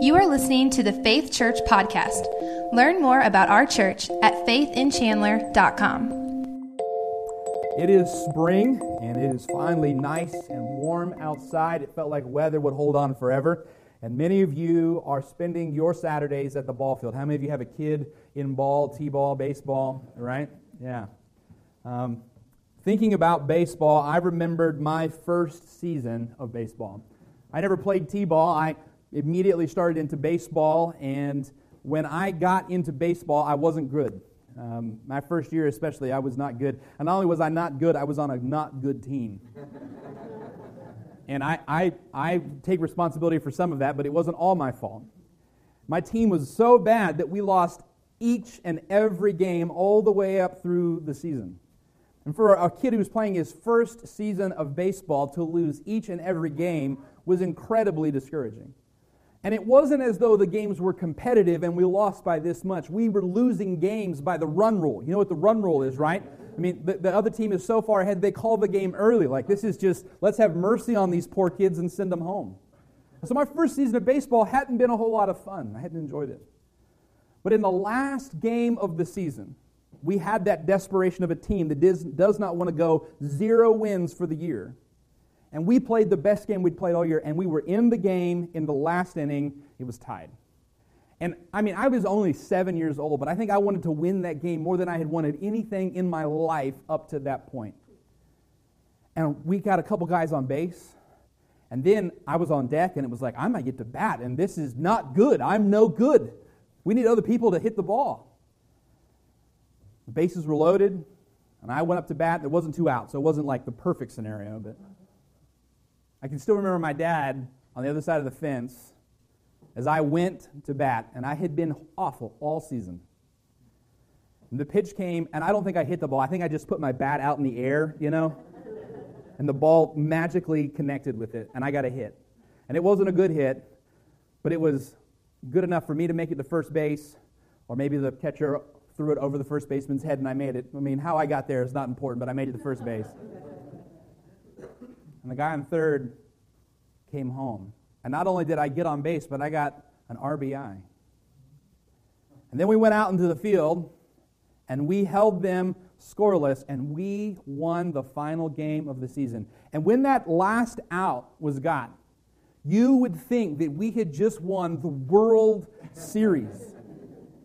You are listening to the Faith Church podcast. Learn more about our church at faithinchandler.com. It is spring, and it is finally nice and warm outside. It felt like weather would hold on forever. And many of you are spending your Saturdays at the ball field. How many of you have a kid in ball, t-ball, baseball, right? Yeah. Thinking about baseball, I remembered my first season of baseball. I never played t-ball. I immediately started into baseball, and when I got into baseball, I wasn't good. My first year especially, I was not good. And not only was I not good, I was on a not good team. And I take responsibility for some of that, but it wasn't all my fault. My team was so bad that we lost each and every game all the way up through the season. And for a kid who was playing his first season of baseball to lose each and every game was incredibly discouraging. And it wasn't as though the games were competitive and we lost by this much. We were losing games by the run rule. You know what the run rule is, right? I mean, the other team is so far ahead, they call the game early. Like, this is just, let's have mercy on these poor kids and send them home. So my first season of baseball hadn't been a whole lot of fun. I hadn't enjoyed it. But in the last game of the season, we had that desperation of a team that does not want to go 0 wins for the year. And we played the best game we'd played all year, and we were in the game in the last inning. It was tied. And, I mean, I was only 7 years old, but I think I wanted to win that game more than I had wanted anything in my life up to that point. And we got a couple guys on base, and then I was on deck, and it was like, I might get to bat, and this is not good. I'm no good. We need other people to hit the ball. The bases were loaded, and I went up to bat. There wasn't 2 outs, so it wasn't like the perfect scenario. But I can still remember my dad on the other side of the fence as I went to bat, and I had been awful all season. And the pitch came, and I don't think I hit the ball. I think I just put my bat out in the air, you know, and the ball magically connected with it, and I got a hit. And it wasn't a good hit, but it was good enough for me to make it to first base, or maybe the catcher threw it over the first baseman's head, and I made it. I mean, how I got there is not important, but I made it to first base. And the guy on third came home. And not only did I get on base, but I got an RBI. And then we went out into the field, and we held them scoreless, and we won the final game of the season. And when that last out was got, you would think that we had just won the World Series.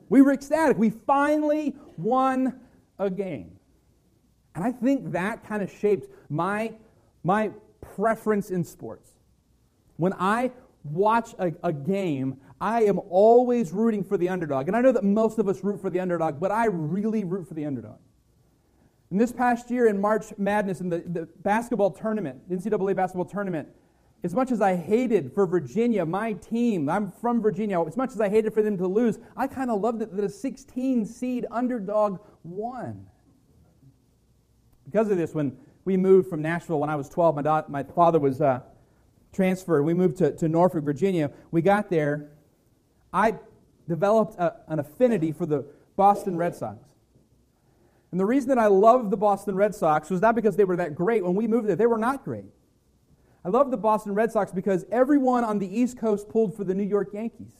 We were ecstatic. We finally won a game. And I think that kind of shaped my preference in sports. When I watch a game, I am always rooting for the underdog. And I know that most of us root for the underdog, but I really root for the underdog. And this past year in March Madness, in the basketball tournament, NCAA basketball tournament, as much as I hated for Virginia, my team, I'm from Virginia, as much as I hated for them to lose, I kind of loved it that a 16-seed underdog won. Because of this, when we moved from Nashville when I was 12, my father was transferred. We moved to Norfolk, Virginia. We got there. I developed an affinity for the Boston Red Sox. And the reason that I loved the Boston Red Sox was not because they were that great. When we moved there, they were not great. I love the Boston Red Sox because everyone on the East Coast pulled for the New York Yankees.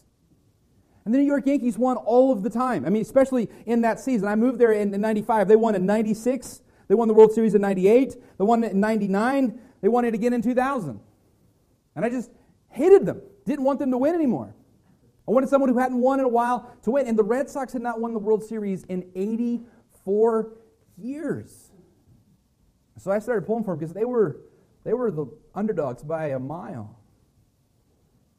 And the New York Yankees won all of the time. I mean, especially in that season. I moved there in 95. They won in 96. They won the World Series in 98. They won it in 99. They won it again in 2000. And I just hated them. Didn't want them to win anymore. I wanted someone who hadn't won in a while to win. And the Red Sox had not won the World Series in 84 years. So I started pulling for them because they were the underdogs by a mile.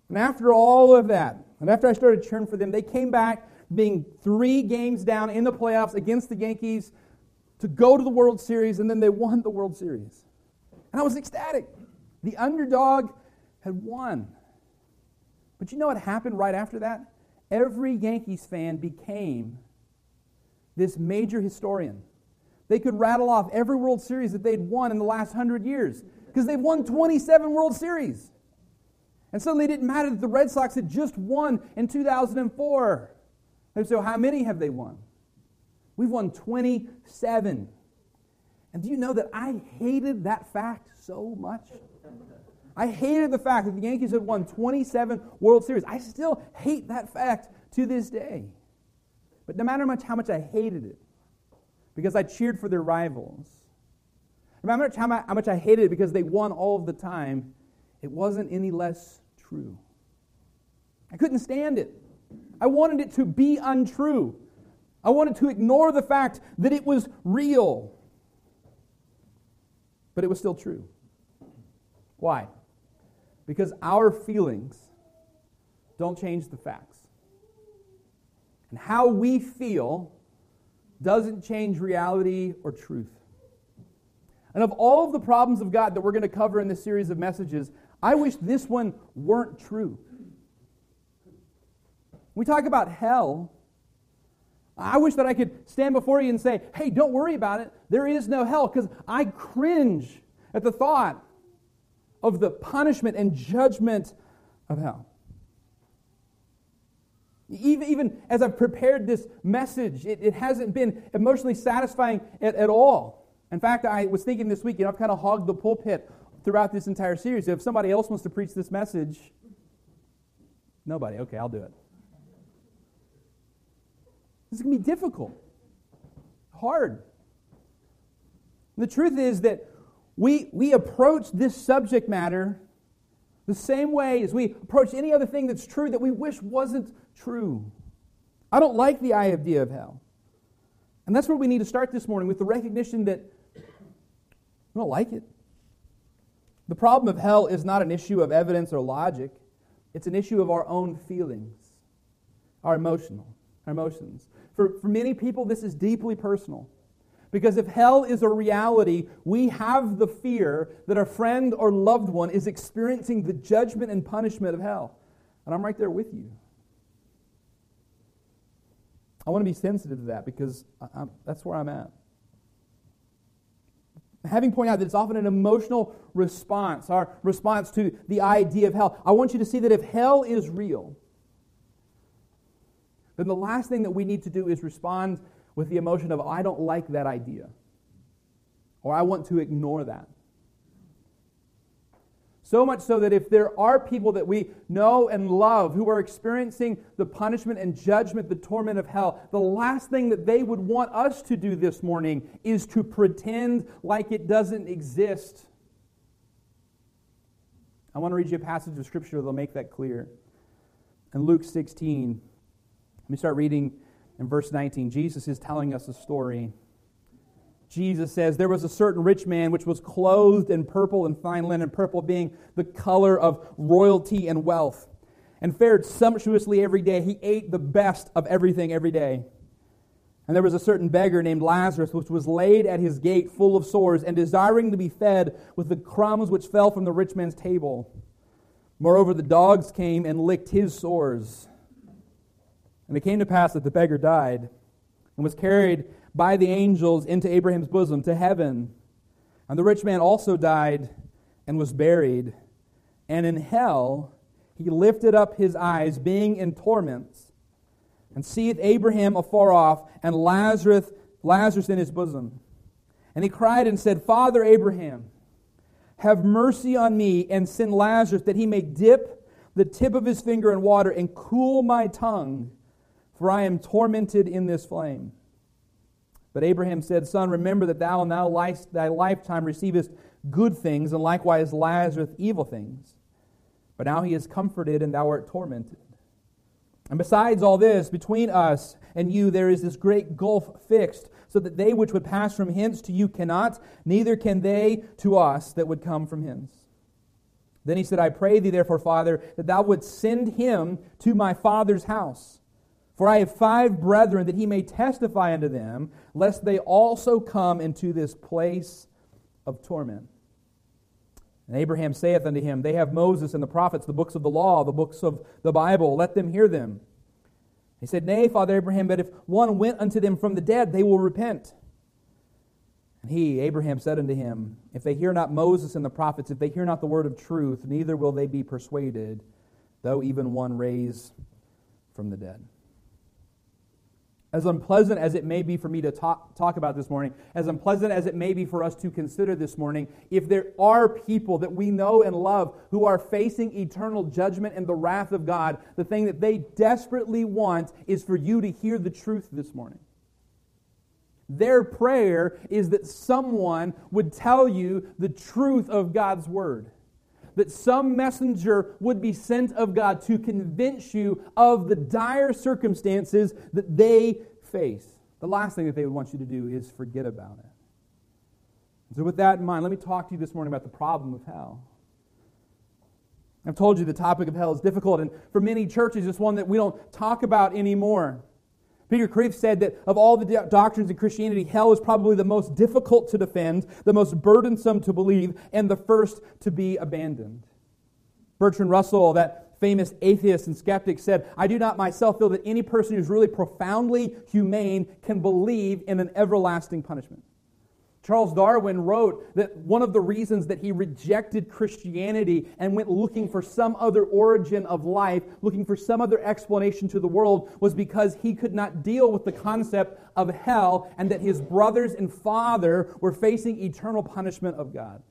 And after all of that, and after I started cheering for them, they came back being 3 games down in the playoffs against the Yankees to go to the World Series, and then they won the World Series. And I was ecstatic. The underdog had won. But you know what happened right after that? Every Yankees fan became this major historian. They could rattle off every World Series that they'd won in the last 100 years. Because they've won 27 World Series. And suddenly it didn't matter that the Red Sox had just won in 2004. And so how many have they won? We've won 27. And do you know that I hated that fact so much? I hated the fact that the Yankees had won 27 World Series. I still hate that fact to this day. But no matter how much I hated it, because I cheered for their rivals, no matter how much I hated it because they won all of the time, it wasn't any less true. I couldn't stand it. I wanted it to be untrue. I wanted to ignore the fact that it was real. But it was still true. Why? Because our feelings don't change the facts. And how we feel doesn't change reality or truth. And of all of the problems of God that we're going to cover in this series of messages, I wish this one weren't true. We talk about hell. I wish that I could stand before you and say, hey, don't worry about it. There is no hell, because I cringe at the thought of the punishment and judgment of hell. Even as I've prepared this message, it hasn't been emotionally satisfying at all. In fact, I was thinking this week, I've kind of hogged the pulpit throughout this entire series. If somebody else wants to preach this message, nobody. Okay, I'll do it. This is going to be difficult, hard. And the truth is that we approach this subject matter the same way as we approach any other thing that's true that we wish wasn't true. I don't like the idea of hell. And that's where we need to start this morning, with the recognition that we don't like it. The problem of hell is not an issue of evidence or logic. It's an issue of our own feelings, our emotions. For many people, this is deeply personal. Because if hell is a reality, we have the fear that a friend or loved one is experiencing the judgment and punishment of hell. And I'm right there with you. I want to be sensitive to that, because that's where I'm at. Having pointed out that it's often an emotional response, our response to the idea of hell, I want you to see that if hell is real, then the last thing that we need to do is respond with the emotion of, I don't like that idea, or I want to ignore that. So much so that if there are people that we know and love who are experiencing the punishment and judgment, the torment of hell, the last thing that they would want us to do this morning is to pretend like it doesn't exist. I want to read you a passage of Scripture that will make that clear. In Luke 16, let me start reading in verse 19. Jesus is telling us a story. Jesus says, there was a certain rich man which was clothed in purple and fine linen, purple being the color of royalty and wealth, and fared sumptuously every day. He ate the best of everything every day. And there was a certain beggar named Lazarus, which was laid at his gate full of sores, and desiring to be fed with the crumbs which fell from the rich man's table. Moreover, the dogs came and licked his sores. And it came to pass that the beggar died and was carried by the angels into Abraham's bosom, to heaven. And the rich man also died and was buried. And in hell he lifted up his eyes, being in torments, and seeth Abraham afar off, and Lazarus in his bosom. And he cried and said, Father Abraham, have mercy on me, and send Lazarus, that he may dip the tip of his finger in water and cool my tongue, for I am tormented in this flame. But Abraham said, Son, remember that thou in thy lifetime receivest good things, and likewise Lazarus evil things. But now he is comforted, and thou art tormented. And besides all this, between us and you there is this great gulf fixed, so that they which would pass from hence to you cannot, neither can they to us that would come from hence. Then he said, I pray thee therefore, Father, that thou wouldst send him to my father's house. For I have 5 brethren, that he may testify unto them, lest they also come into this place of torment. And Abraham saith unto him, They have Moses and the prophets, the books of the law, the books of the Bible, let them hear them. He said, Nay, Father Abraham, but if one went unto them from the dead, they will repent. And he, Abraham, said unto him, If they hear not Moses and the prophets, if they hear not the word of truth, neither will they be persuaded, though even one raise from the dead. As unpleasant as it may be for me to talk about this morning, as unpleasant as it may be for us to consider this morning, if there are people that we know and love who are facing eternal judgment and the wrath of God, the thing that they desperately want is for you to hear the truth this morning. Their prayer is that someone would tell you the truth of God's word, that some messenger would be sent of God to convince you of the dire circumstances that they face. The last thing that they would want you to do is forget about it. So with that in mind, let me talk to you this morning about the problem of hell. I've told you the topic of hell is difficult, and for many churches, it's one that we don't talk about anymore. Peter Kreeft said that of all the doctrines in Christianity, hell is probably the most difficult to defend, the most burdensome to believe, and the first to be abandoned. Bertrand Russell, that famous atheist and skeptic, said, "I do not myself feel that any person who is really profoundly humane can believe in an everlasting punishment." Charles Darwin wrote that one of the reasons that he rejected Christianity and went looking for some other origin of life, looking for some other explanation to the world, was because he could not deal with the concept of hell and that his brothers and father were facing eternal punishment of God.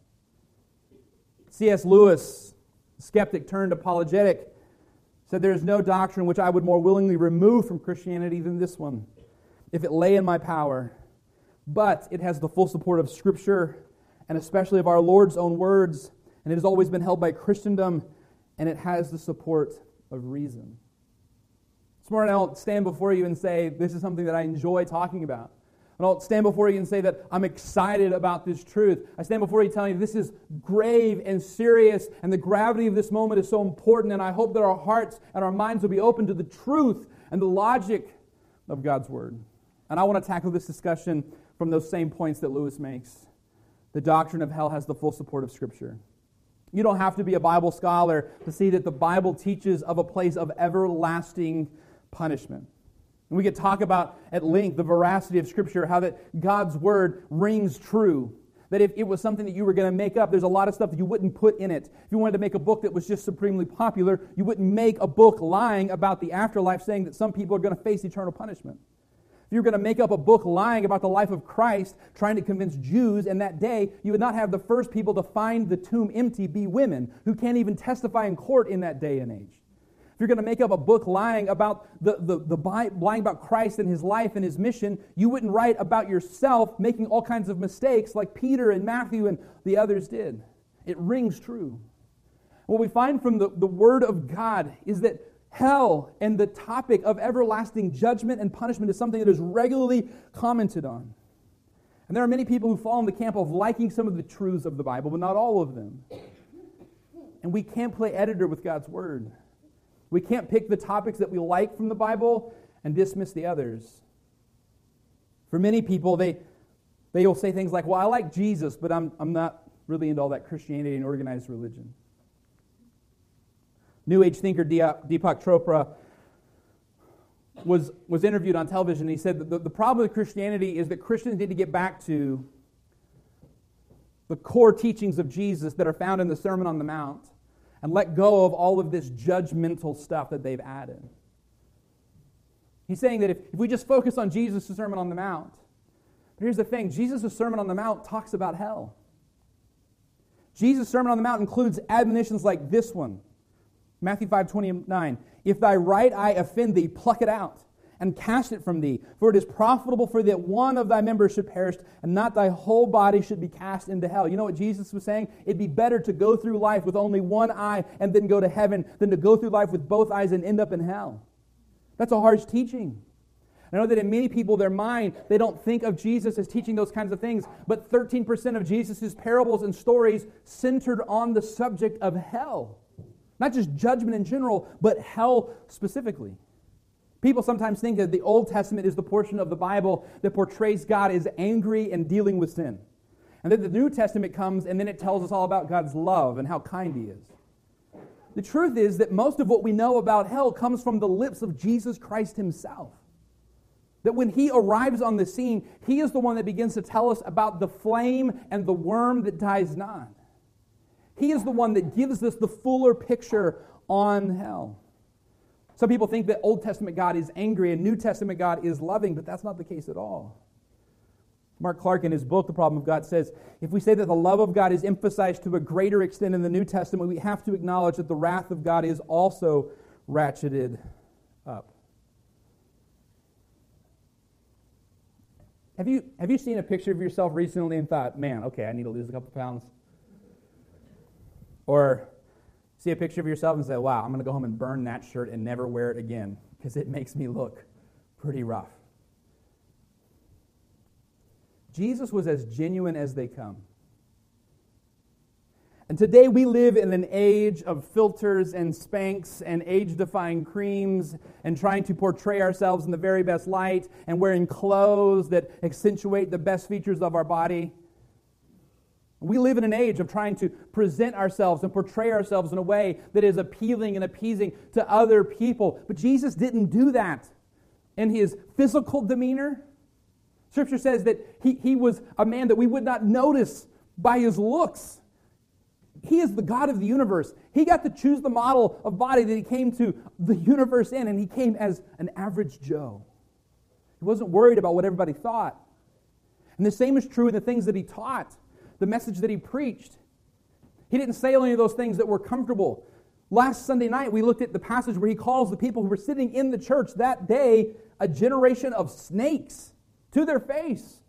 C.S. Lewis, skeptic turned apologetic, said, "There is no doctrine which I would more willingly remove from Christianity than this one, if it lay in my power. But it has the full support of Scripture, and especially of our Lord's own words, and it has always been held by Christendom, and it has the support of reason." This morning I don't stand before you and say, this is something that I enjoy talking about. I don't stand before you and say that I'm excited about this truth. I stand before you telling you this is grave and serious, and the gravity of this moment is so important, and I hope that our hearts and our minds will be open to the truth and the logic of God's Word. And I want to tackle this discussion from those same points that Lewis makes. The doctrine of hell has the full support of Scripture. You don't have to be a Bible scholar to see that the Bible teaches of a place of everlasting punishment. And we could talk about at length the veracity of Scripture, how that God's Word rings true. That if it was something that you were going to make up, there's a lot of stuff that you wouldn't put in it. If you wanted to make a book that was just supremely popular, you wouldn't make a book lying about the afterlife saying that some people are going to face eternal punishment. If you're going to make up a book lying about the life of Christ, trying to convince Jews in that day, you would not have the first people to find the tomb empty be women who can't even testify in court in that day and age. If you're going to make up a book lying about lying about Christ and his life and his mission, you wouldn't write about yourself making all kinds of mistakes like Peter and Matthew and the others did. It rings true. What we find from the Word of God is that hell and the topic of everlasting judgment and punishment is something that is regularly commented on. And there are many people who fall in the camp of liking some of the truths of the Bible, but not all of them. And we can't play editor with God's Word. We can't pick the topics that we like from the Bible and dismiss the others. For many people, they will say things like, well, I like Jesus, but I'm not really into all that Christianity and organized religion. New Age thinker Deepak Chopra was interviewed on television, and he said that the problem with Christianity is that Christians need to get back to the core teachings of Jesus that are found in the Sermon on the Mount and let go of all of this judgmental stuff that they've added. He's saying that if we just focus on Jesus' Sermon on the Mount, but here's the thing, Jesus' Sermon on the Mount talks about hell. Jesus' Sermon on the Mount includes admonitions like this one. Matthew 5:29, "If thy right eye offend thee, pluck it out and cast it from thee. For it is profitable for thee that one of thy members should perish, and not thy whole body should be cast into hell." You know what Jesus was saying? It'd be better to go through life with only one eye and then go to heaven than to go through life with both eyes and end up in hell. That's a harsh teaching. I know that in many people, their mind, they don't think of Jesus as teaching those kinds of things, but 13% of Jesus' parables and stories centered on the subject of hell. Not just judgment in general, but hell specifically. People sometimes think that the Old Testament is the portion of the Bible that portrays God as angry and dealing with sin. And then the New Testament comes and then it tells us all about God's love and how kind He is. The truth is that most of what we know about hell comes from the lips of Jesus Christ Himself. That when He arrives on the scene, He is the one that begins to tell us about the flame and the worm that dies not. He is the one that gives us the fuller picture on hell. Some people think that Old Testament God is angry and New Testament God is loving, but that's not the case at all. Mark Clark, in his book, The Problem of God, says, if we say that the love of God is emphasized to a greater extent in the New Testament, we have to acknowledge that the wrath of God is also ratcheted up. Have you seen a picture of yourself recently and thought, man, okay, I need to lose a couple pounds? Or see a picture of yourself and say, wow, I'm going to go home and burn that shirt and never wear it again because it makes me look pretty rough. Jesus was as genuine as they come. And today we live in an age of filters and Spanx and age-defying creams and trying to portray ourselves in the very best light and wearing clothes that accentuate the best features of our body. We live in an age of trying to present ourselves and portray ourselves in a way that is appealing and appeasing to other people. But Jesus didn't do that in his physical demeanor. Scripture says that he was a man that we would not notice by his looks. He is the God of the universe. He got to choose the model of body that he came to the universe in, and he came as an average Joe. He wasn't worried about what everybody thought. And the same is true in the things that he taught, the message that he preached. He didn't say any of those things that were comfortable. Last Sunday night, we looked at the passage where he calls the people who were sitting in the church that day a generation of snakes to their face.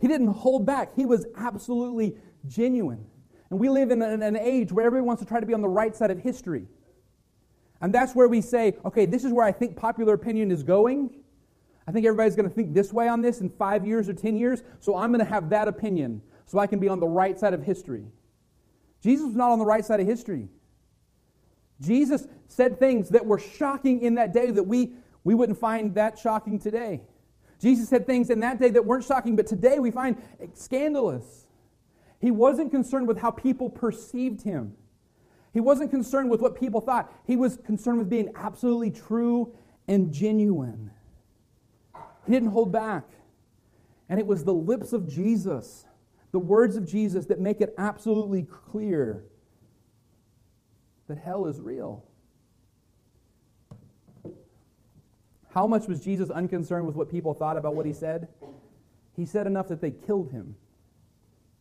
He didn't hold back. He was absolutely genuine. And we live in an age where everyone wants to try to be on the right side of history. And that's where we say, okay, this is where I think popular opinion is going. I think everybody's going to think this way on this in 5 years or 10 years, so I'm going to have that opinion so I can be on the right side of history. Jesus was not on the right side of history. Jesus said things that were shocking in that day that we wouldn't find that shocking today. Jesus said things in that day that weren't shocking, but today we find scandalous. He wasn't concerned with how people perceived him. He wasn't concerned with what people thought. He was concerned with being absolutely true and genuine. He didn't hold back. And it was the lips of Jesus, the words of Jesus, that make it absolutely clear that hell is real. How much was Jesus unconcerned with what people thought about what he said? He said enough that they killed him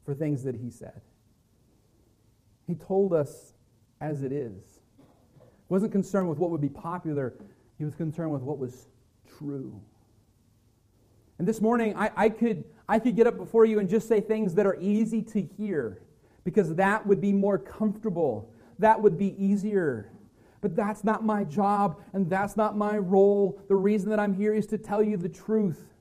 for things that he said. He told us as it is. He wasn't concerned with what would be popular. He was concerned with what was true. And this morning, I could get up before you and just say things that are easy to hear, because that would be more comfortable. That would be easier. But that's not my job, and that's not my role. The reason that I'm here is to tell you the truth.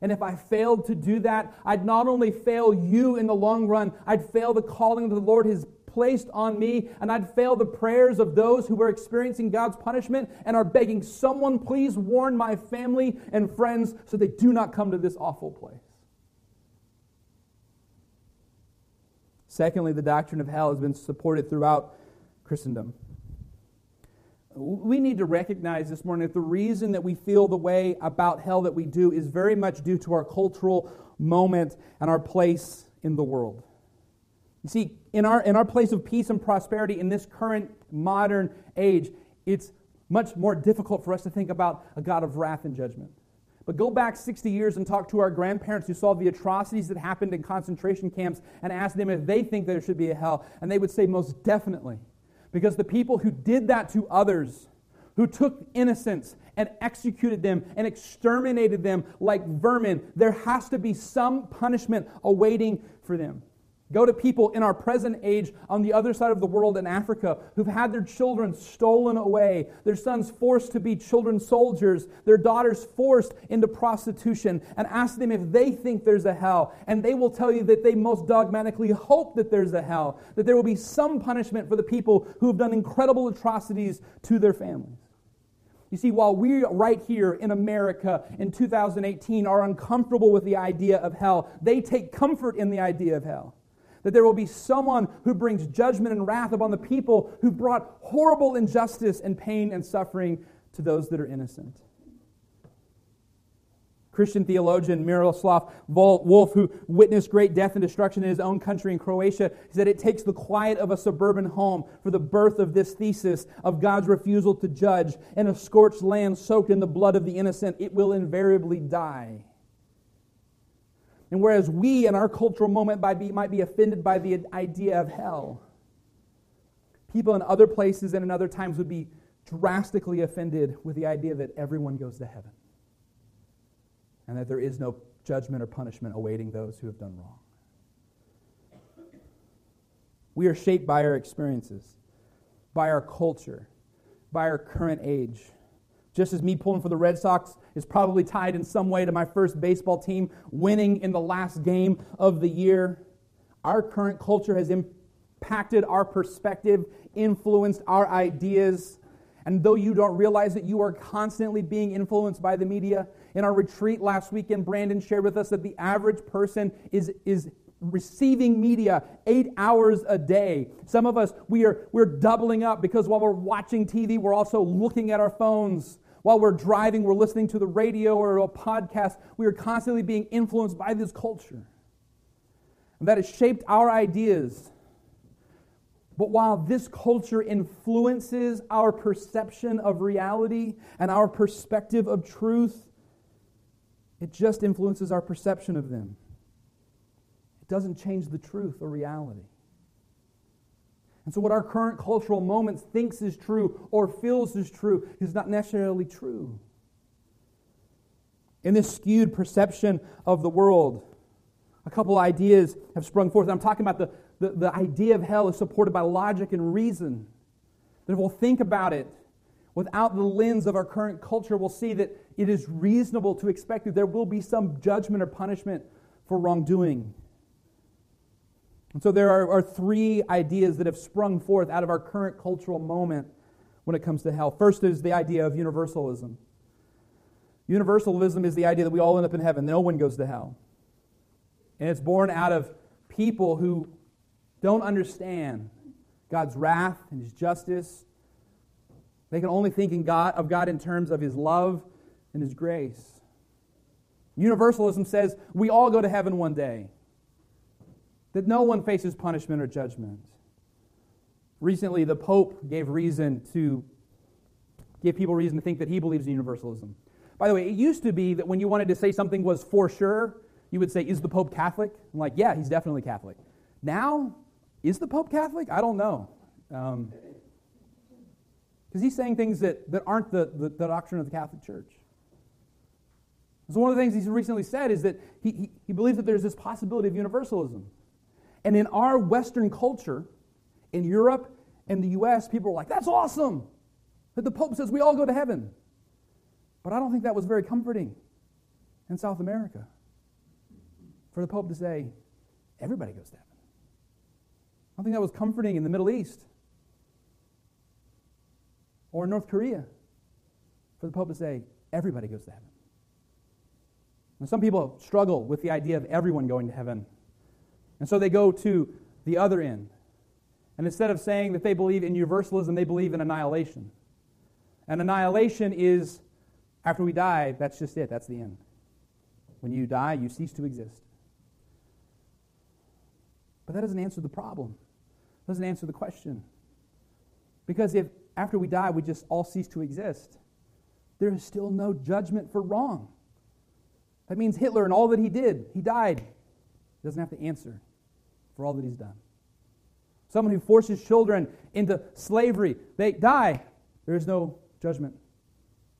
And if I failed to do that, I'd not only fail you in the long run, I'd fail the calling that the Lord has placed on me, and I'd fail the prayers of those who are experiencing God's punishment and are begging, someone please warn my family and friends so they do not come to this awful place. Secondly, the doctrine of hell has been supported throughout Christendom. We need to recognize this morning that the reason that we feel the way about hell that we do is very much due to our cultural moment and our place in the world. You see, in our place of peace and prosperity in this current modern age, it's much more difficult for us to think about a God of wrath and judgment. But go back 60 years and talk to our grandparents who saw the atrocities that happened in concentration camps and ask them if they think there should be a hell, and they would say most definitely. Because the people who did that to others, who took innocents and executed them and exterminated them like vermin, there has to be some punishment awaiting for them. Go to people in our present age on the other side of the world in Africa who've had their children stolen away, their sons forced to be children soldiers, their daughters forced into prostitution, and ask them if they think there's a hell. And they will tell you that they most dogmatically hope that there's a hell, that there will be some punishment for the people who have done incredible atrocities to their families. You see, while we right here in America in 2018 are uncomfortable with the idea of hell, they take comfort in the idea of hell. That there will be someone who brings judgment and wrath upon the people who brought horrible injustice and pain and suffering to those that are innocent. Christian theologian Miroslav Volf, who witnessed great death and destruction in his own country in Croatia, said it takes the quiet of a suburban home for the birth of this thesis of God's refusal to judge, and a scorched land soaked in the blood of the innocent, it will invariably die. And whereas we in our cultural moment might be offended by the idea of hell, people in other places and in other times would be drastically offended with the idea that everyone goes to heaven, and that there is no judgment or punishment awaiting those who have done wrong. We are shaped by our experiences, by our culture, by our current age. Just as me pulling for the Red Sox is probably tied in some way to my first baseball team winning in the last game of the year, our current culture has impacted our perspective, influenced our ideas. And though you don't realize it, you are constantly being influenced by the media. In our retreat last weekend, Brandon shared with us that the average person is receiving media 8 hours a day. Some of us, we're doubling up, because while we're watching TV, we're also looking at our phones. While we're driving, we're listening to the radio or a podcast. We are constantly being influenced by this culture, and that has shaped our ideas. But while this culture influences our perception of reality and our perspective of truth, it just influences our perception of them. It doesn't change the truth or reality. And so what our current cultural moment thinks is true or feels is true is not necessarily true. In this skewed perception of the world, a couple ideas have sprung forth. I'm talking about the idea of hell is supported by logic and reason. That if we'll think about it without the lens of our current culture, we'll see that it is reasonable to expect that there will be some judgment or punishment for wrongdoing. And so there are three ideas that have sprung forth out of our current cultural moment when it comes to hell. First is the idea of universalism. Universalism is the idea that we all end up in heaven. No one goes to hell. And it's born out of people who don't understand God's wrath and His justice. They can only think of God in terms of His love and His grace. Universalism says we all go to heaven one day, that no one faces punishment or judgment. Recently, the Pope gave people reason to think that he believes in universalism. By the way, it used to be that when you wanted to say something was for sure, you would say, is the Pope Catholic? I'm like, yeah, he's definitely Catholic. Now, is the Pope Catholic? I don't know. Because he's saying things that aren't the doctrine of the Catholic Church. So one of the things he's recently said is that he believes that there's this possibility of universalism. And in our Western culture, in Europe and the U.S., people are like, that's awesome! That the Pope says we all go to heaven. But I don't think that was very comforting in South America, for the Pope to say, everybody goes to heaven. I don't think that was comforting in the Middle East or North Korea, for the Pope to say, everybody goes to heaven. And some people struggle with the idea of everyone going to heaven, and so they go to the other end. And instead of saying that they believe in universalism, they believe in annihilation. And annihilation is, after we die, that's just it, that's the end. When you die, you cease to exist. But that doesn't answer the problem. It doesn't answer the question. Because if after we die, we just all cease to exist, there is still no judgment for wrong. That means Hitler and all that he did, he died. He doesn't have to answer for all that he's done. Someone who forces children into slavery, they die. There is no judgment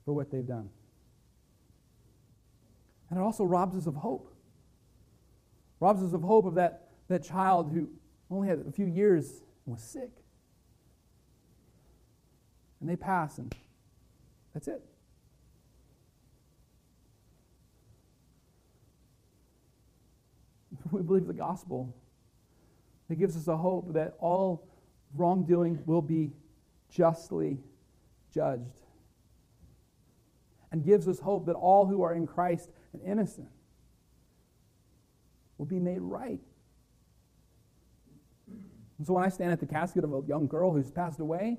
for what they've done. And it also robs us of hope. Robs us of hope of that child who only had a few years and was sick. And they pass, and that's it. We believe the gospel. It gives us a hope that all wrongdoing will be justly judged, and gives us hope that all who are in Christ and innocent will be made right. And so when I stand at the casket of a young girl who's passed away,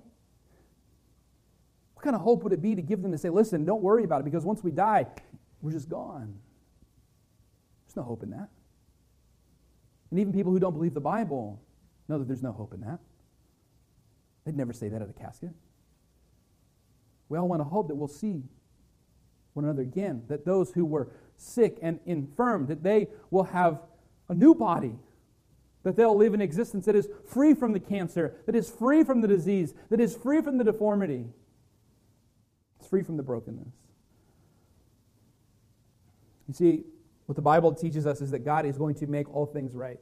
what kind of hope would it be to give them to say, listen, don't worry about it, because once we die, We're just gone. There's no hope in that. And even people who don't believe the Bible know that there's no hope in that. They'd never say that at a casket. We all want to hope that we'll see one another again, that those who were sick and infirm, that they will have a new body, that they'll live an existence that is free from the cancer, that is free from the disease, that is free from the deformity. It's free from the brokenness. You see, what the Bible teaches us is that God is going to make all things right,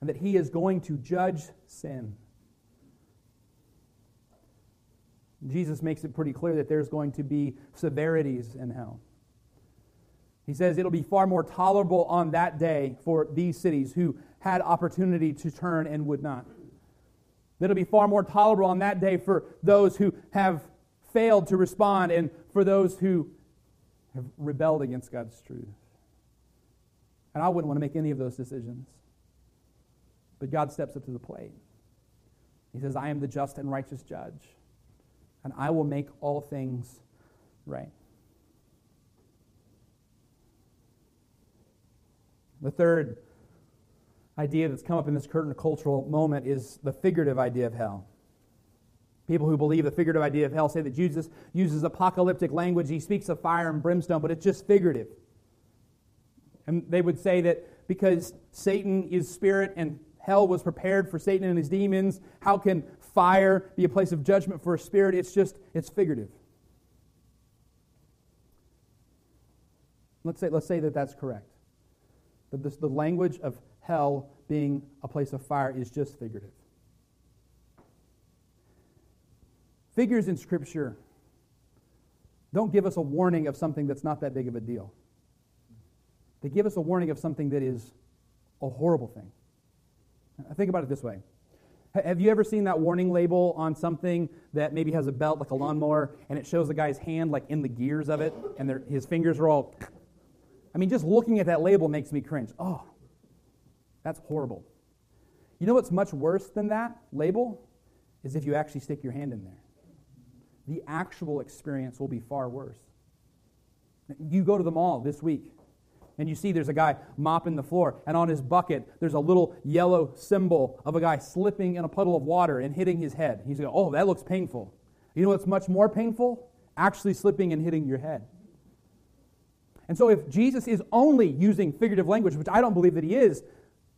and that He is going to judge sin. Jesus makes it pretty clear that there's going to be severities in hell. He says it'll be far more tolerable on that day for these cities who had opportunity to turn and would not. It'll be far more tolerable on that day for those who have failed to respond and for those who have rebelled against God's truth. And I wouldn't want to make any of those decisions. But God steps up to the plate. He says, I am the just and righteous judge, and I will make all things right. The third idea that's come up in this current cultural moment is the figurative idea of hell. People who believe the figurative idea of hell say that Jesus uses apocalyptic language. He speaks of fire and brimstone, but it's just figurative. And they would say that because Satan is spirit and hell was prepared for Satan and his demons, how can fire be a place of judgment for a spirit? It's figurative. Let's say that that's correct. That the language of hell being a place of fire is just figurative. Figures in Scripture don't give us a warning of something that's not that big of a deal. They give us a warning of something that is a horrible thing. Think about it this way. Have you ever seen that warning label on something that maybe has a belt, like a lawnmower, and it shows the guy's hand like in the gears of it, and his fingers are all... I mean, just looking at that label makes me cringe. Oh, that's horrible. You know what's much worse than that label? Is if you actually stick your hand in there. The actual experience will be far worse. You go to the mall this week, and you see there's a guy mopping the floor, and on his bucket, there's a little yellow symbol of a guy slipping in a puddle of water and hitting his head. He's going, oh, that looks painful. You know what's much more painful? Actually slipping and hitting your head. And so if Jesus is only using figurative language, which I don't believe that he is,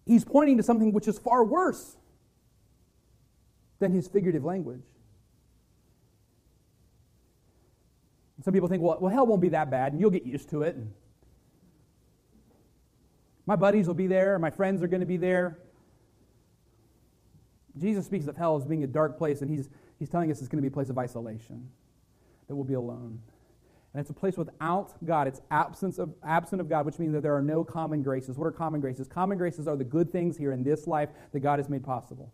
he's pointing to something which is far worse than his figurative language. Some people think, well, hell won't be that bad, and you'll get used to it, and my buddies will be there. My friends are going to be there. Jesus speaks of hell as being a dark place, and he's telling us it's going to be a place of isolation, that we'll be alone. And it's a place without God. It's absent of God, which means that there are no common graces. What are common graces? Common graces are the good things here in this life that God has made possible.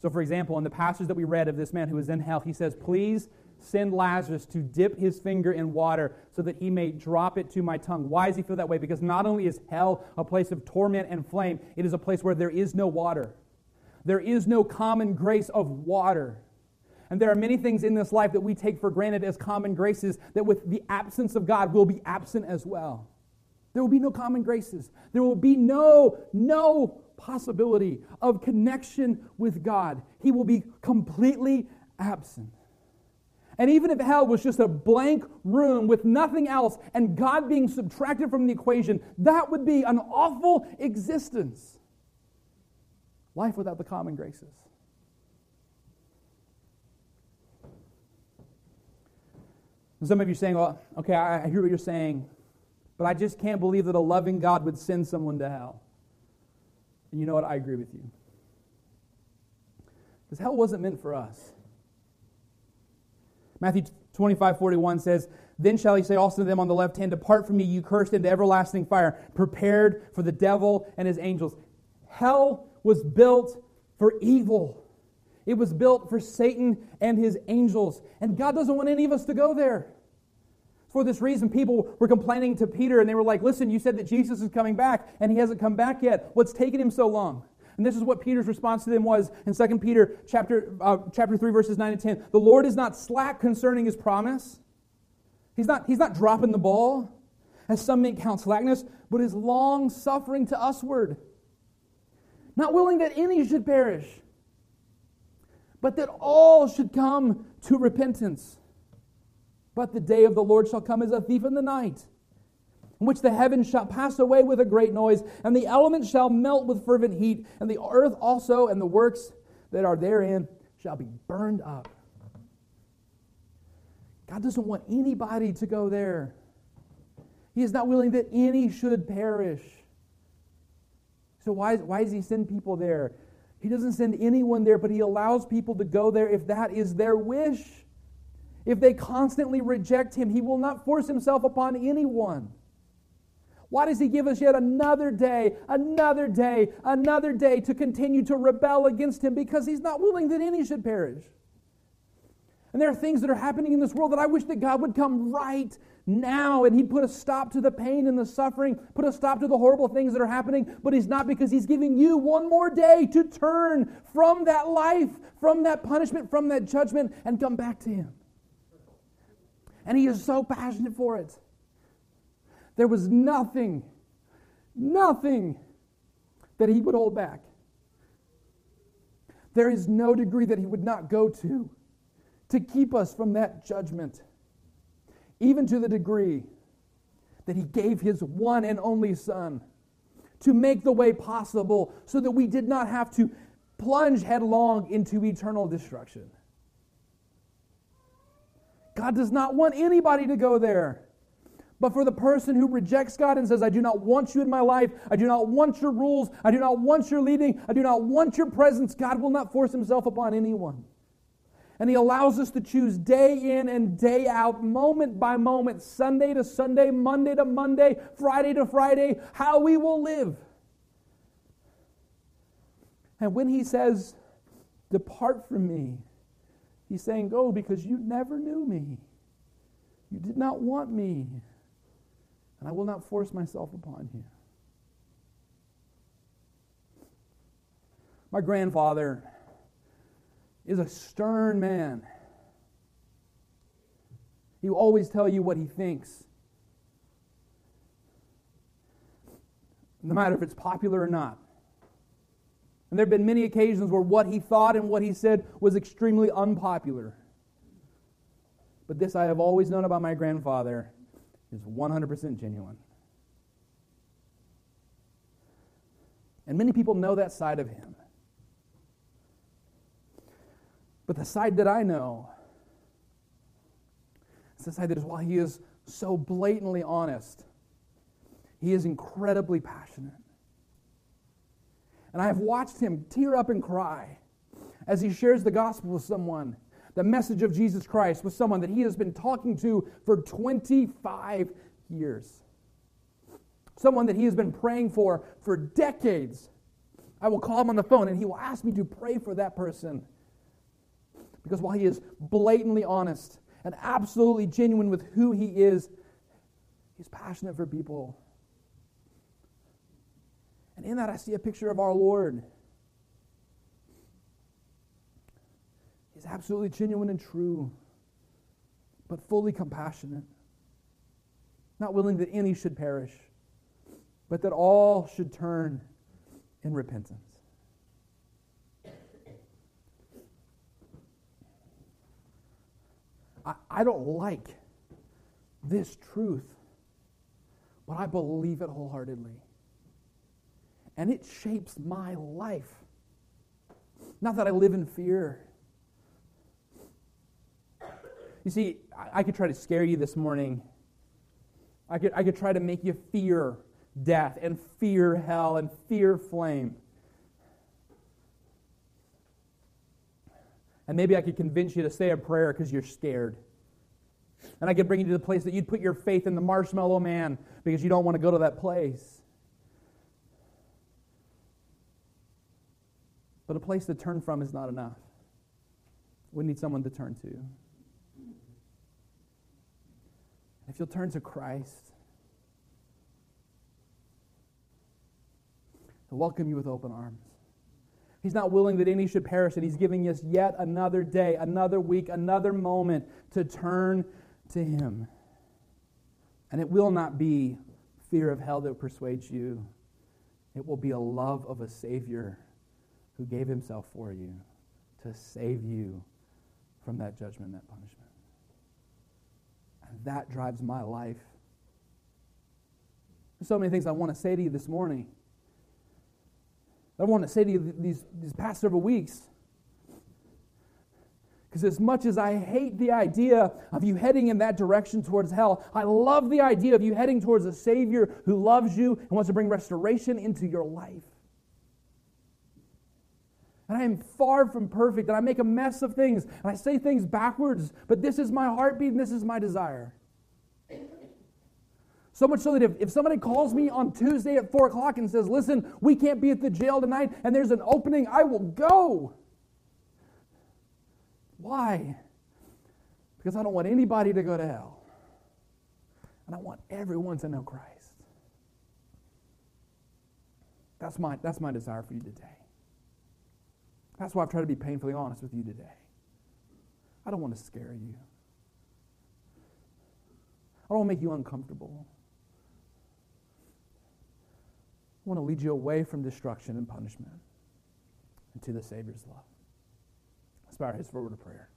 So, for example, in the passage that we read of this man who was in hell, he says, please send Lazarus to dip his finger in water so that he may drop it to my tongue. Why does he feel that way? Because not only is hell a place of torment and flame, it is a place where there is no water. There is no common grace of water. And there are many things in this life that we take for granted as common graces that with the absence of God will be absent as well. There will be no common graces. There will be no possibility of connection with God. He will be completely absent. And even if hell was just a blank room with nothing else and God being subtracted from the equation, that would be an awful existence. Life without the common graces. And some of you are saying, well, okay, I hear what you're saying, but I just can't believe that a loving God would send someone to hell. And you know what? I agree with you. Because hell wasn't meant for us. Matthew 25:41 says, then shall he say also to them on the left hand, depart from me, you cursed, into everlasting fire, prepared for the devil and his angels. Hell was built for evil. It was built for Satan and his angels. And God doesn't want any of us to go there. For this reason, people were complaining to Peter, and they were like, listen, you said that Jesus is coming back, and he hasn't come back yet. What's taking him so long? And this is what Peter's response to them was in 2 Peter chapter 3, verses 9 and 10. The Lord is not slack concerning his promise, He's not dropping the ball, as some may count slackness, but is long-suffering to usward, not willing that any should perish, but that all should come to repentance. But the day of the Lord shall come as a thief in the night, in which the heavens shall pass away with a great noise, and the elements shall melt with fervent heat, and the earth also and the works that are therein shall be burned up. God doesn't want anybody to go there. He is not willing that any should perish. So why does he send people there? He doesn't send anyone there, but he allows people to go there if that is their wish. If they constantly reject him, he will not force himself upon anyone. Why does he give us yet another day to continue to rebel against him? Because he's not willing that any should perish. And there are things that are happening in this world that I wish that God would come right now and he'd put a stop to the pain and the suffering, put a stop to the horrible things that are happening, but he's not, because he's giving you one more day to turn from that life, from that punishment, from that judgment, and come back to him. And he is so passionate for it. There was nothing that he would hold back. There is no degree that he would not go to keep us from that judgment, even to the degree that he gave his one and only Son to make the way possible so that we did not have to plunge headlong into eternal destruction. God does not want anybody to go there. But for the person who rejects God and says, I do not want you in my life, I do not want your rules, I do not want your leading, I do not want your presence, God will not force himself upon anyone. And he allows us to choose day in and day out, moment by moment, Sunday to Sunday, Monday to Monday, Friday to Friday, how we will live. And when he says, depart from me, he's saying, go, because you never knew me. You did not want me. And I will not force myself upon you. My grandfather is a stern man. He will always tell you what he thinks, no matter if it's popular or not. And there have been many occasions where what he thought and what he said was extremely unpopular. But this I have always known about my grandfather is 100% genuine. And many people know that side of him. But the side that I know is the side that is, while he is so blatantly honest, he is incredibly passionate. And I have watched him tear up and cry as he shares the gospel with someone, the message of Jesus Christ, with someone that he has been talking to for 25 years. Someone that he has been praying for decades. I will call him on the phone and he will ask me to pray for that person. Because while he is blatantly honest and absolutely genuine with who he is, he's passionate for people. And in that I see a picture of our Lord. He's absolutely genuine and true, but fully compassionate. Not willing that any should perish, but that all should turn in repentance. I don't like this truth, but I believe it wholeheartedly. And it shapes my life. Not that I live in fear. You see, I could try to scare you this morning. I could try to make you fear death and fear hell and fear flame. And maybe I could convince you to say a prayer because you're scared. And I could bring you to the place that you'd put your faith in the marshmallow man because you don't want to go to that place. But a place to turn from is not enough. We need someone to turn to. If you'll turn to Christ, he'll welcome you with open arms. He's not willing that any should perish, and he's giving us yet another day, another week, another moment to turn to him. And it will not be fear of hell that persuades you. It will be a love of a Savior who gave himself for you to save you from that judgment, that punishment. And that drives my life. There's so many things I want to say to you this morning. I want to say to you these past several weeks. Because as much as I hate the idea of you heading in that direction towards hell, I love the idea of you heading towards a Savior who loves you and wants to bring restoration into your life. And I am far from perfect, and I make a mess of things, and I say things backwards, but this is my heartbeat and this is my desire. So much so that if somebody calls me on Tuesday at 4 o'clock and says, listen, we can't be at the jail tonight, and there's an opening, I will go. Why? Because I don't want anybody to go to hell. And I want everyone to know Christ. That's my desire for you today. That's why I've tried to be painfully honest with you today. I don't want to scare you. I don't want to make you uncomfortable. I want to lead you away from destruction and punishment into the Savior's love. Let's bow our heads forward to prayer.